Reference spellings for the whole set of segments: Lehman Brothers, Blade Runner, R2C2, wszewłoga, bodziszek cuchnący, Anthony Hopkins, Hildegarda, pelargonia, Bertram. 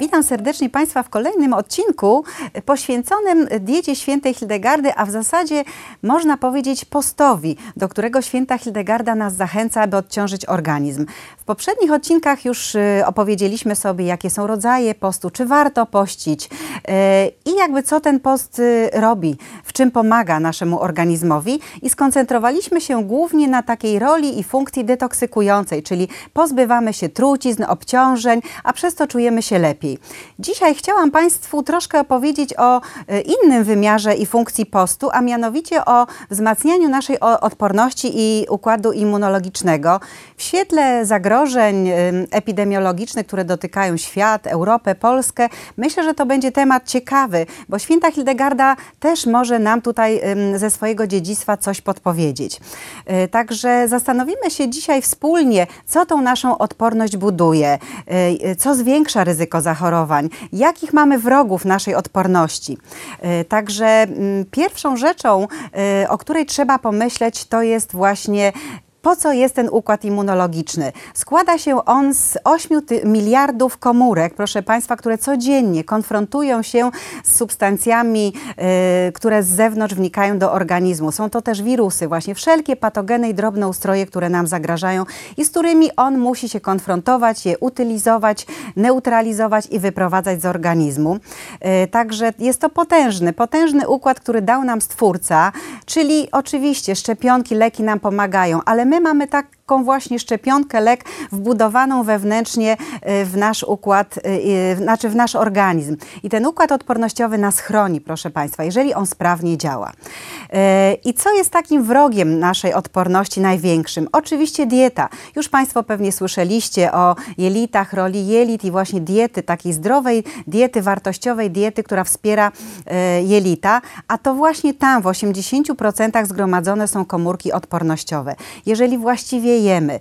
Witam serdecznie Państwa w kolejnym odcinku poświęconym diecie świętej Hildegardy, a w zasadzie można powiedzieć postowi, do którego święta Hildegarda nas zachęca, aby odciążyć organizm. W poprzednich odcinkach już opowiedzieliśmy sobie, jakie są rodzaje postu, czy warto pościć i jakby co ten post robi, w czym pomaga naszemu organizmowi i skoncentrowaliśmy się głównie na takiej roli i funkcji detoksykującej, czyli pozbywamy się trucizn, obciążeń, a przez to czujemy się lepiej. Dzisiaj chciałam Państwu troszkę opowiedzieć o innym wymiarze i funkcji postu, a mianowicie o wzmacnianiu naszej odporności i układu immunologicznego. W świetle zagrożeń epidemiologicznych, które dotykają świat, Europę, Polskę, myślę, że to będzie temat ciekawy, bo święta Hildegarda też może nam tutaj ze swojego dziedzictwa coś podpowiedzieć. Także zastanowimy się dzisiaj wspólnie, co tą naszą odporność buduje, co zwiększa ryzyko zachorowań, jakich mamy wrogów naszej odporności. Także pierwszą rzeczą, o której trzeba pomyśleć, to jest właśnie po co jest ten układ immunologiczny? Składa się on z 8 miliardów komórek, proszę Państwa, które codziennie konfrontują się z substancjami, które z zewnątrz wnikają do organizmu. Są to też wirusy, właśnie wszelkie patogeny i drobnoustroje, które nam zagrażają i z którymi on musi się konfrontować, je utylizować, neutralizować i wyprowadzać z organizmu. Także jest to potężny układ, który dał nam Stwórca, czyli oczywiście szczepionki, leki nam pomagają, ale my mamy taką właśnie szczepionkę, lek wbudowaną wewnętrznie w nasz układ, znaczy w nasz organizm. I ten układ odpornościowy nas chroni, proszę Państwa, jeżeli on sprawnie działa. I co jest takim wrogiem naszej odporności największym? Oczywiście dieta. Już Państwo pewnie słyszeliście o jelitach, roli jelit i właśnie diety, takiej zdrowej diety, wartościowej diety, która wspiera jelita, a to właśnie tam w 80% zgromadzone są komórki odpornościowe. Jeżeli właściwie jemy,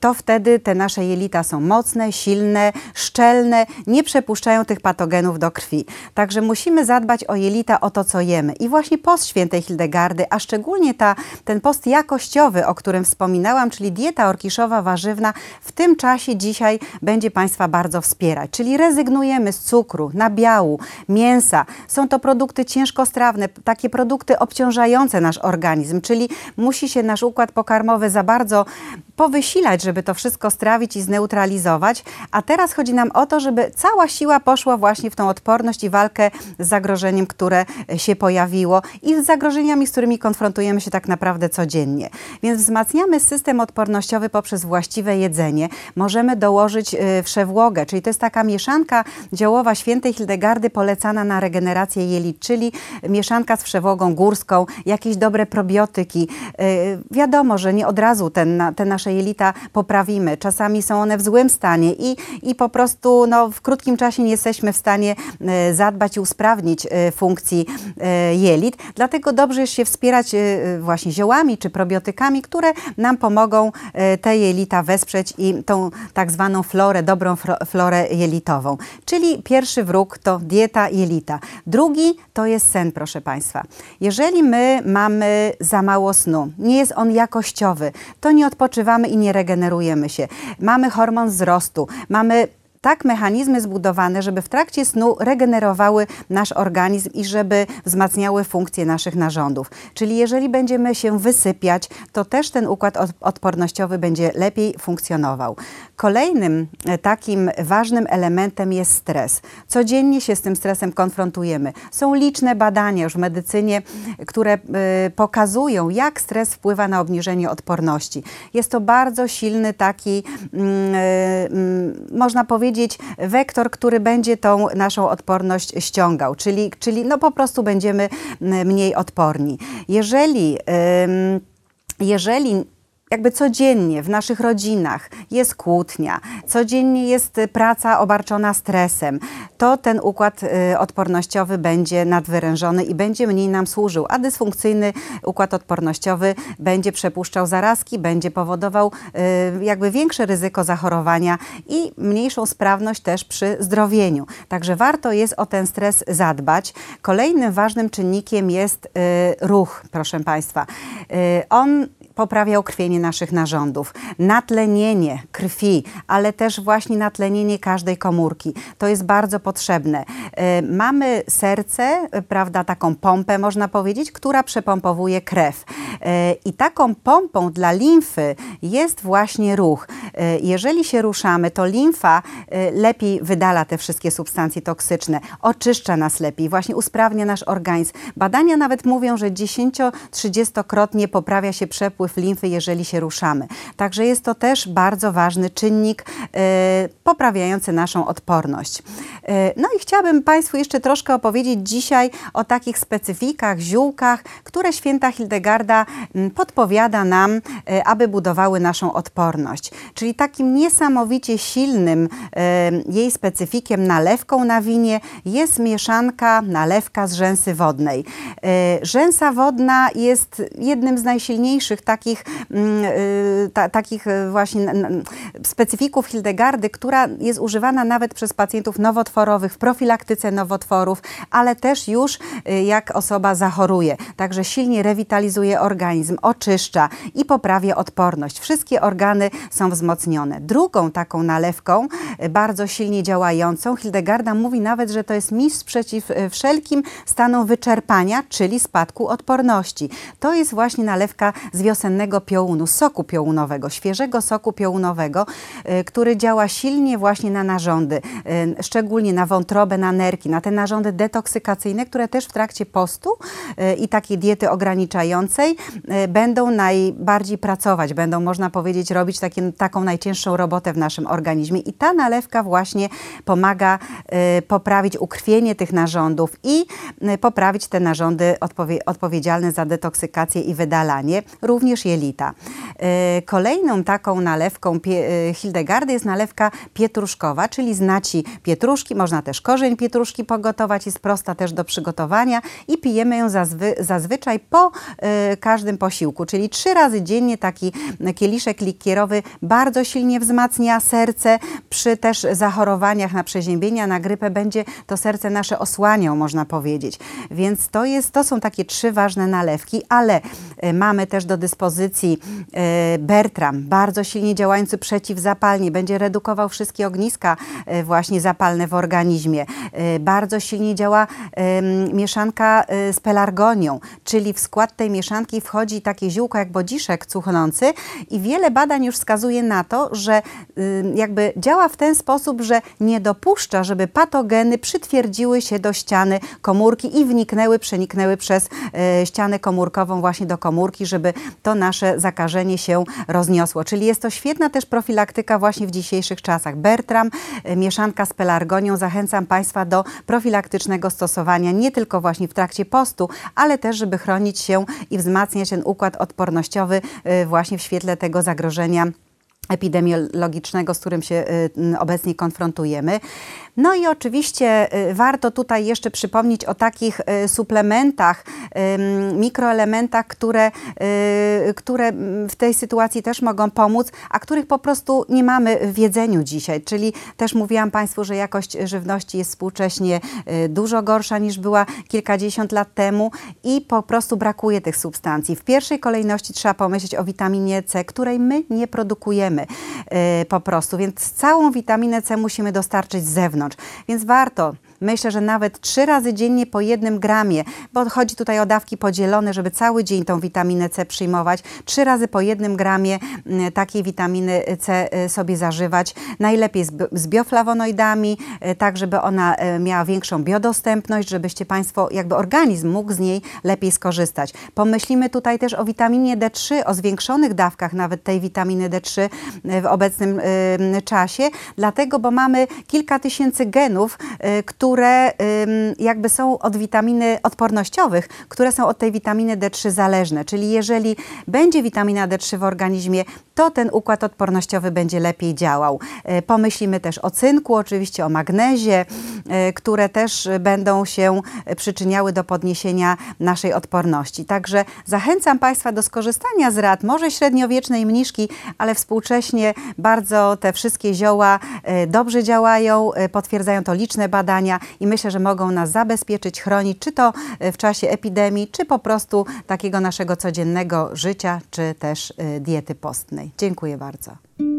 to wtedy te nasze jelita są mocne, silne, szczelne, nie przepuszczają tych patogenów do krwi. Także musimy zadbać o jelita, o to, co jemy. I właśnie post świętej Hildegardy, a szczególnie ten post jakościowy, o którym wspominałam, czyli dieta orkiszowa, warzywna, w tym czasie dzisiaj będzie Państwa bardzo wspierać. Czyli rezygnujemy z cukru, nabiału, mięsa. Są to produkty ciężkostrawne, takie produkty obciążające nasz organizm, czyli musi się nasz układ pokarmowy za bardzo powysilać, żeby to wszystko strawić i zneutralizować, a teraz chodzi nam o to, żeby cała siła poszła właśnie w tą odporność i walkę z zagrożeniem, które się pojawiło i z zagrożeniami, z którymi konfrontujemy się tak naprawdę codziennie. Więc wzmacniamy system odpornościowy poprzez właściwe jedzenie. Możemy dołożyć wszewłogę, czyli to jest taka mieszanka ziołowa świętej Hildegardy polecana na regenerację jelit, czyli mieszanka z wszewłogą górską, jakieś dobre probiotyki. Wiadomo, że nie od razu te nasze jelita poprawimy. Czasami są one w złym stanie i po prostu w krótkim czasie nie jesteśmy w stanie zadbać i usprawnić funkcji jelit. Dlatego dobrze jest się wspierać właśnie ziołami czy probiotykami, które nam pomogą te jelita wesprzeć i tą tak zwaną florę, dobrą florę jelitową. Czyli pierwszy wróg to dieta jelita. Drugi to jest sen, proszę Państwa. Jeżeli my mamy za mało snu, nie jest on jakościowy, to nie odpoczywamy i nie regenerujemy się. Mamy hormon wzrostu, mamy tak mechanizmy zbudowane, żeby w trakcie snu regenerowały nasz organizm i żeby wzmacniały funkcje naszych narządów. Czyli jeżeli będziemy się wysypiać, to też ten układ odpornościowy będzie lepiej funkcjonował. Kolejnym takim ważnym elementem jest stres. Codziennie się z tym stresem konfrontujemy. Są liczne badania już w medycynie, które pokazują, jak stres wpływa na obniżenie odporności. Jest to bardzo silny taki, można powiedzieć, wektor, który będzie tą naszą odporność ściągał, czyli po prostu będziemy mniej odporni. Jeżeli jakby codziennie w naszych rodzinach jest kłótnia, codziennie jest praca obarczona stresem, to ten układ odpornościowy będzie nadwyrężony i będzie mniej nam służył, a dysfunkcyjny układ odpornościowy będzie przepuszczał zarazki, będzie powodował jakby większe ryzyko zachorowania i mniejszą sprawność też przy zdrowieniu. Także warto jest o ten stres zadbać. Kolejnym ważnym czynnikiem jest ruch, proszę Państwa. On poprawia krwienie naszych narządów, natlenienie krwi, ale też właśnie natlenienie każdej komórki. To jest bardzo potrzebne. Mamy serce, prawda, taką pompę można powiedzieć, która przepompowuje krew. I taką pompą dla limfy jest właśnie ruch. Jeżeli się ruszamy, to limfa lepiej wydala te wszystkie substancje toksyczne, oczyszcza nas lepiej, właśnie usprawnia nasz organizm. Badania nawet mówią, że 10-30-krotnie poprawia się przepływ limfy, jeżeli się ruszamy. Także jest to też bardzo ważny czynnik poprawiający naszą odporność. No i chciałabym Państwu jeszcze troszkę opowiedzieć dzisiaj o takich specyfikach, ziółkach, które święta Hildegarda podpowiada nam, aby budowały naszą odporność. Czyli takim niesamowicie silnym jej specyfikiem, nalewką na winie jest mieszanka, nalewka z rzęsy wodnej. Rzęsa wodna jest jednym z najsilniejszych takich właśnie specyfików Hildegardy, która jest używana nawet przez pacjentów nowotworowych, w profilaktyce nowotworów, ale też już jak osoba zachoruje. Także silnie rewitalizuje organizm, oczyszcza i poprawia odporność. Wszystkie organy są wzmocnione. Drugą taką nalewką, bardzo silnie działającą, Hildegarda mówi nawet, że to jest mistrz przeciw wszelkim stanom wyczerpania, czyli spadku odporności. To jest właśnie nalewka z wiosennego piołunu, soku piołunowego, świeżego soku piołunowego, który działa silnie właśnie na narządy, szczególnie na wątrobę, na nerki, na te narządy detoksykacyjne, które też w trakcie postu i takiej diety ograniczającej będą najbardziej pracować, będą, można powiedzieć, robić taką najcięższą robotę w naszym organizmie. I ta nalewka właśnie pomaga poprawić ukrwienie tych narządów i poprawić te narządy odpowiedzialne za detoksykację i wydalanie, również jelita. Kolejną taką nalewką Hildegardy jest nalewka pietruszkowa, czyli z naci pietruszki, można też korzeń pietruszki pogotować, jest prosta też do przygotowania i pijemy ją zazwyczaj po każdym posiłku, czyli 3 razy dziennie taki kieliszek likierowy bardzo silnie wzmacnia serce, przy też zachorowaniach na przeziębienia, na grypę będzie to serce nasze osłaniał, można powiedzieć. Więc to są takie 3 ważne nalewki, ale mamy też do dyspozycji Bertram, bardzo silnie działający przeciwzapalnie, będzie redukował wszystkie ogniska właśnie zapalne w organizmie. Bardzo silnie działa mieszanka z pelargonią, czyli w skład tej mieszanki wchodzi takie ziółko jak bodziszek cuchnący i wiele badań już wskazuje na to, że jakby działa w ten sposób, że nie dopuszcza, żeby patogeny przytwierdziły się do ściany komórki i przeniknęły przez ścianę komórkową właśnie do komórki, żeby to nasze zakażenie się rozniosło. Czyli jest to świetna też profilaktyka właśnie w dzisiejszych czasach. Bertram, mieszanka z pelargonią. Zachęcam Państwa do profilaktycznego stosowania nie tylko właśnie w trakcie postu, ale też, żeby chronić się i wzmacniać ten układ odpornościowy właśnie w świetle tego zagrożenia epidemiologicznego, z którym się obecnie konfrontujemy. No i oczywiście warto tutaj jeszcze przypomnieć o takich suplementach, mikroelementach, które w tej sytuacji też mogą pomóc, a których po prostu nie mamy w jedzeniu dzisiaj. Czyli też mówiłam Państwu, że jakość żywności jest współcześnie dużo gorsza niż była kilkadziesiąt lat temu i po prostu brakuje tych substancji. W pierwszej kolejności trzeba pomyśleć o witaminie C, której my nie produkujemy po prostu, więc całą witaminę C musimy dostarczyć z zewnątrz. Więc warto, myślę, że nawet 3 razy dziennie po 1 gramie, bo chodzi tutaj o dawki podzielone, żeby cały dzień tą witaminę C przyjmować, 3 razy po 1 gramie takiej witaminy C sobie zażywać. Najlepiej z bioflawonoidami, tak żeby ona miała większą biodostępność, żebyście Państwo, jakby organizm mógł z niej lepiej skorzystać. Pomyślimy tutaj też o witaminie D3, o zwiększonych dawkach nawet tej witaminy D3 w obecnym czasie, dlatego, bo mamy kilka tysięcy genów, które jakby są od witaminy odpornościowych, które są od tej witaminy D3 zależne. Czyli jeżeli będzie witamina D3 w organizmie, to ten układ odpornościowy będzie lepiej działał. Pomyślimy też o cynku, oczywiście o magnezie, które też będą się przyczyniały do podniesienia naszej odporności. Także zachęcam Państwa do skorzystania z rad, może średniowiecznej mniszki, ale współcześnie bardzo te wszystkie zioła dobrze działają, potwierdzają to liczne badania. i myślę, że mogą nas zabezpieczyć, chronić, czy to w czasie epidemii, czy po prostu takiego naszego codziennego życia, czy też diety postnej. Dziękuję bardzo.